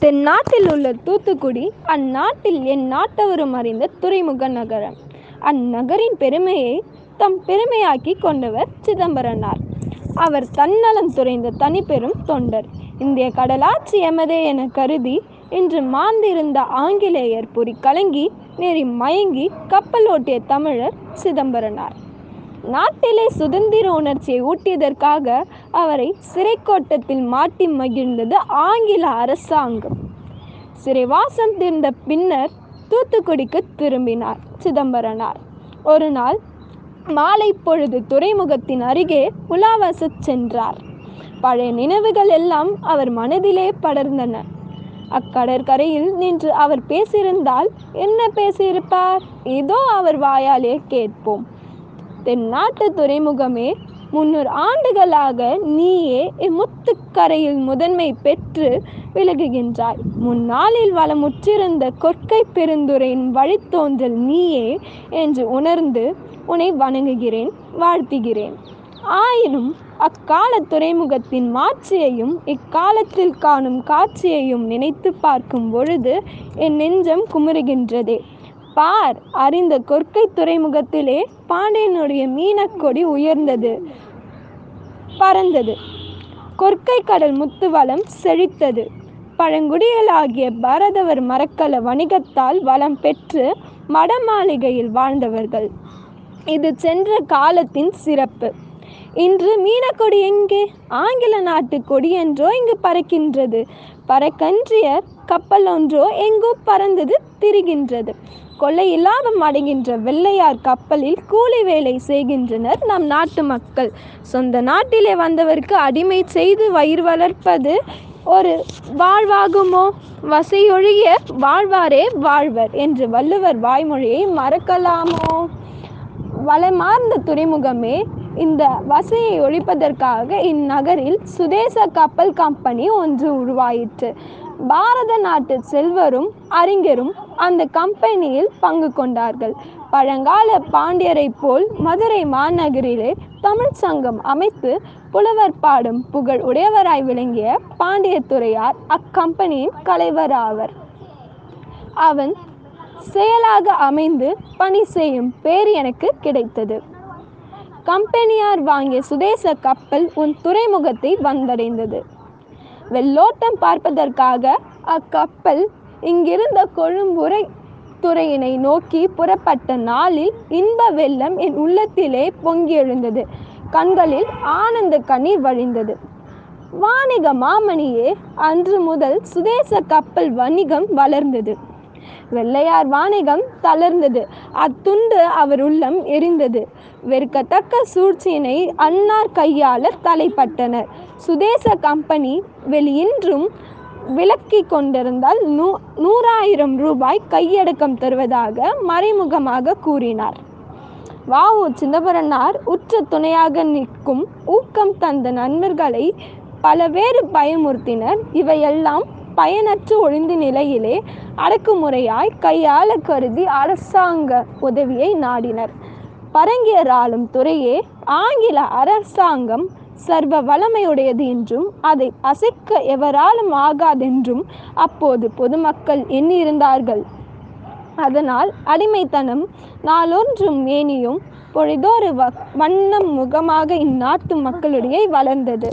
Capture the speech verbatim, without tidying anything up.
தென்னாட்டில் உள்ள தூத்துக்குடி அந்நாட்டில் என் நாட்டவரும் அறிந்த துறைமுக நகரம். அந்நகரின் பெருமையை தம் பெருமையாக்கி கொண்டவர் சிதம்பரனார். அவர் தன்னலம் துறைந்த தனிப்பெரும் தொண்டர். இந்திய கடலாட்சி எமதே என கருதி இன்று மாந்திருந்த ஆங்கிலேயர் பொறி கலங்கி நெறி மயங்கி கப்பல் ஓட்டிய தமிழர் சிதம்பரனார். நாட்டிலே சுதந்திர உணர்ச்சியை ஊட்டியதற்காக அவரை சிறைக்கோட்டத்தில் மாட்டி மகிழ்ந்தது ஆங்கில அரசாங்கம். சிறைவாசம் தீர்ந்த பின்னர் தூத்துக்குடிக்கு திரும்பினார் சிதம்பரனார். ஒரு நாள் மாலை பொழுது துறைமுகத்தின் அருகே உலாவச சென்றார். பழைய நினைவுகள் எல்லாம் அவர் மனதிலே படர்ந்தன. அக்கடற்கரையில் நின்று அவர் பேசியிருந்தால் என்ன பேசியிருப்பார்? ஏதோ அவர் வாயாலே கேட்போம். தென்னாட்டு துறைமுகமே, முன்னூறு ஆண்டுகளாக நீயே இம்முத்துக்கரையில் முதன்மை பெற்று விலகுகின்றாய். முன்னாளில் வளமுற்றிருந்த கொற்கை பெருந்துரையின் வழித்தோன்றல் நீயே என்று உணர்ந்து உன்னை வணங்குகிறேன், வாழ்த்துகிறேன். ஆயினும் அக்கால துறைமுகத்தின் மாட்சியையும் இக்காலத்தில் காணும் காட்சியையும் நினைத்து பார்க்கும் பொழுது என் நெஞ்சம் குமுறுகின்றதே. பார், அறிந்த கொற்கை துறைமுகத்திலே பாண்டியனுடைய மீனக்கொடி உயர்ந்தது, பறந்தது. கொற்கை கடல் முத்துவளம் செழித்தது. பழங்குடிகளாகிய பாரதவர் மரக்கல வணிகத்தால் வளம் பெற்று மடமாளிகையில் வாழ்ந்தவர்கள். இது சென்ற காலத்தின் சிறப்பு. இன்று மீனக்கொடி எங்கே? ஆங்கில நாட்டு கொடி என்றோ இங்கு பறக்கின்றது. பறக்கன்றிய கப்பல் ஒன்றோ எங்கோ பறந்தது திரிகின்றது. கொள்ளை இலாபம் அடைகின்ற வெள்ளையார் கப்பலில் கூலி வேலை செய்கின்றனர் நம் நாட்டு மக்கள். சொந்த நாட்டிலே வந்தவருக்கு அடிமை செய்து வயிறு வளர்ப்பது ஒரு வாழ்வாகுமோ? வசையொழிய வாழ்வாரே வாழ்வர் என்று வள்ளுவர் வாய்மொழியை மறக்கலாமோ? வளமார்ந்த துறைமுகமே, இந்த வசையை ஒழிப்பதற்காக இந்நகரில் சுதேச கப்பல் கம்பெனி ஒன்று உருவாயிற்று. பாரத நாட்டு செல்வரும் அறிஞரும் அந்த கம்பெனியில் பங்கு கொண்டார்கள். பழங்கால பாண்டியரை போல் மதுரை மாநகரிலே தமிழ் சங்கம் அமைத்து புலவர் பாடும் புகழ் உடையவராய் விளங்கிய பாண்டிய துறையார் அக்கம்பெனியின் தலைவராவர். அவன் செயலாக அமைந்து பணி செய்யும் பேர் எனக்கு கிடைத்தது. கம்பெனியார் வாங்கிய சுதேச கப்பல் உன் துறைமுகத்தை வந்தடைந்தது. வெள்ளோட்டம் பார்ப்பதற்காக அக்கப்பல் இங்கிருந்த கொழும்புரை துறையினை நோக்கி புறப்பட்ட நாளில் இன்ப வெள்ளம் என் உள்ளத்திலே பொங்கி எழுந்தது. கண்களில் ஆனந்த கண்ணீர் வழிந்தது. வாணிக மாமணியே, அன்று முதல் சுதேச கப்பல் வணிகம் வளர்ந்தது. வெள்ளையார் வாணிகம் தளர்ந்தது. அத்துண்டு அவர் உள்ளம் எரிந்தது. வெறுக்கத்தக்க சூழ்ச்சியினை அன்னார் கையாளர் தலைப்பட்டனர். சுதேச கம்பெனி வெளியின்றும் விலக்கி கொண்டிருந்தால் நூ நூறாயிரம் ரூபாய் கையடக்கம் தருவதாக மறைமுகமாக கூறினார். வாவு சிதம்பரனார் உற்ற துணையாக நிற்கும் ஊக்கம் தந்த நண்பர்களை பலவேறு பயமுறுத்தினர். இவையெல்லாம் பயனற்று ஒழிந்த நிலையிலே அடக்குமுறையாய் கையாள கருதி அரசாங்க உதவியை நாடினர். பரங்கியராளும் துறையே, ஆங்கில அரசாங்கம் சர்வ வளமையுடையது என்றும் அதை அசைக்க எவராலும் ஆகாதென்றும் அப்போது பொதுமக்கள் எண்ணியிருந்தார்கள். அதனால் அடிமைத்தனம் நாளொன்றும் மேனியும் பொழுதோறு வண்ணம் முகமாக இந்நாட்டு மக்களுடைய வளர்ந்தது.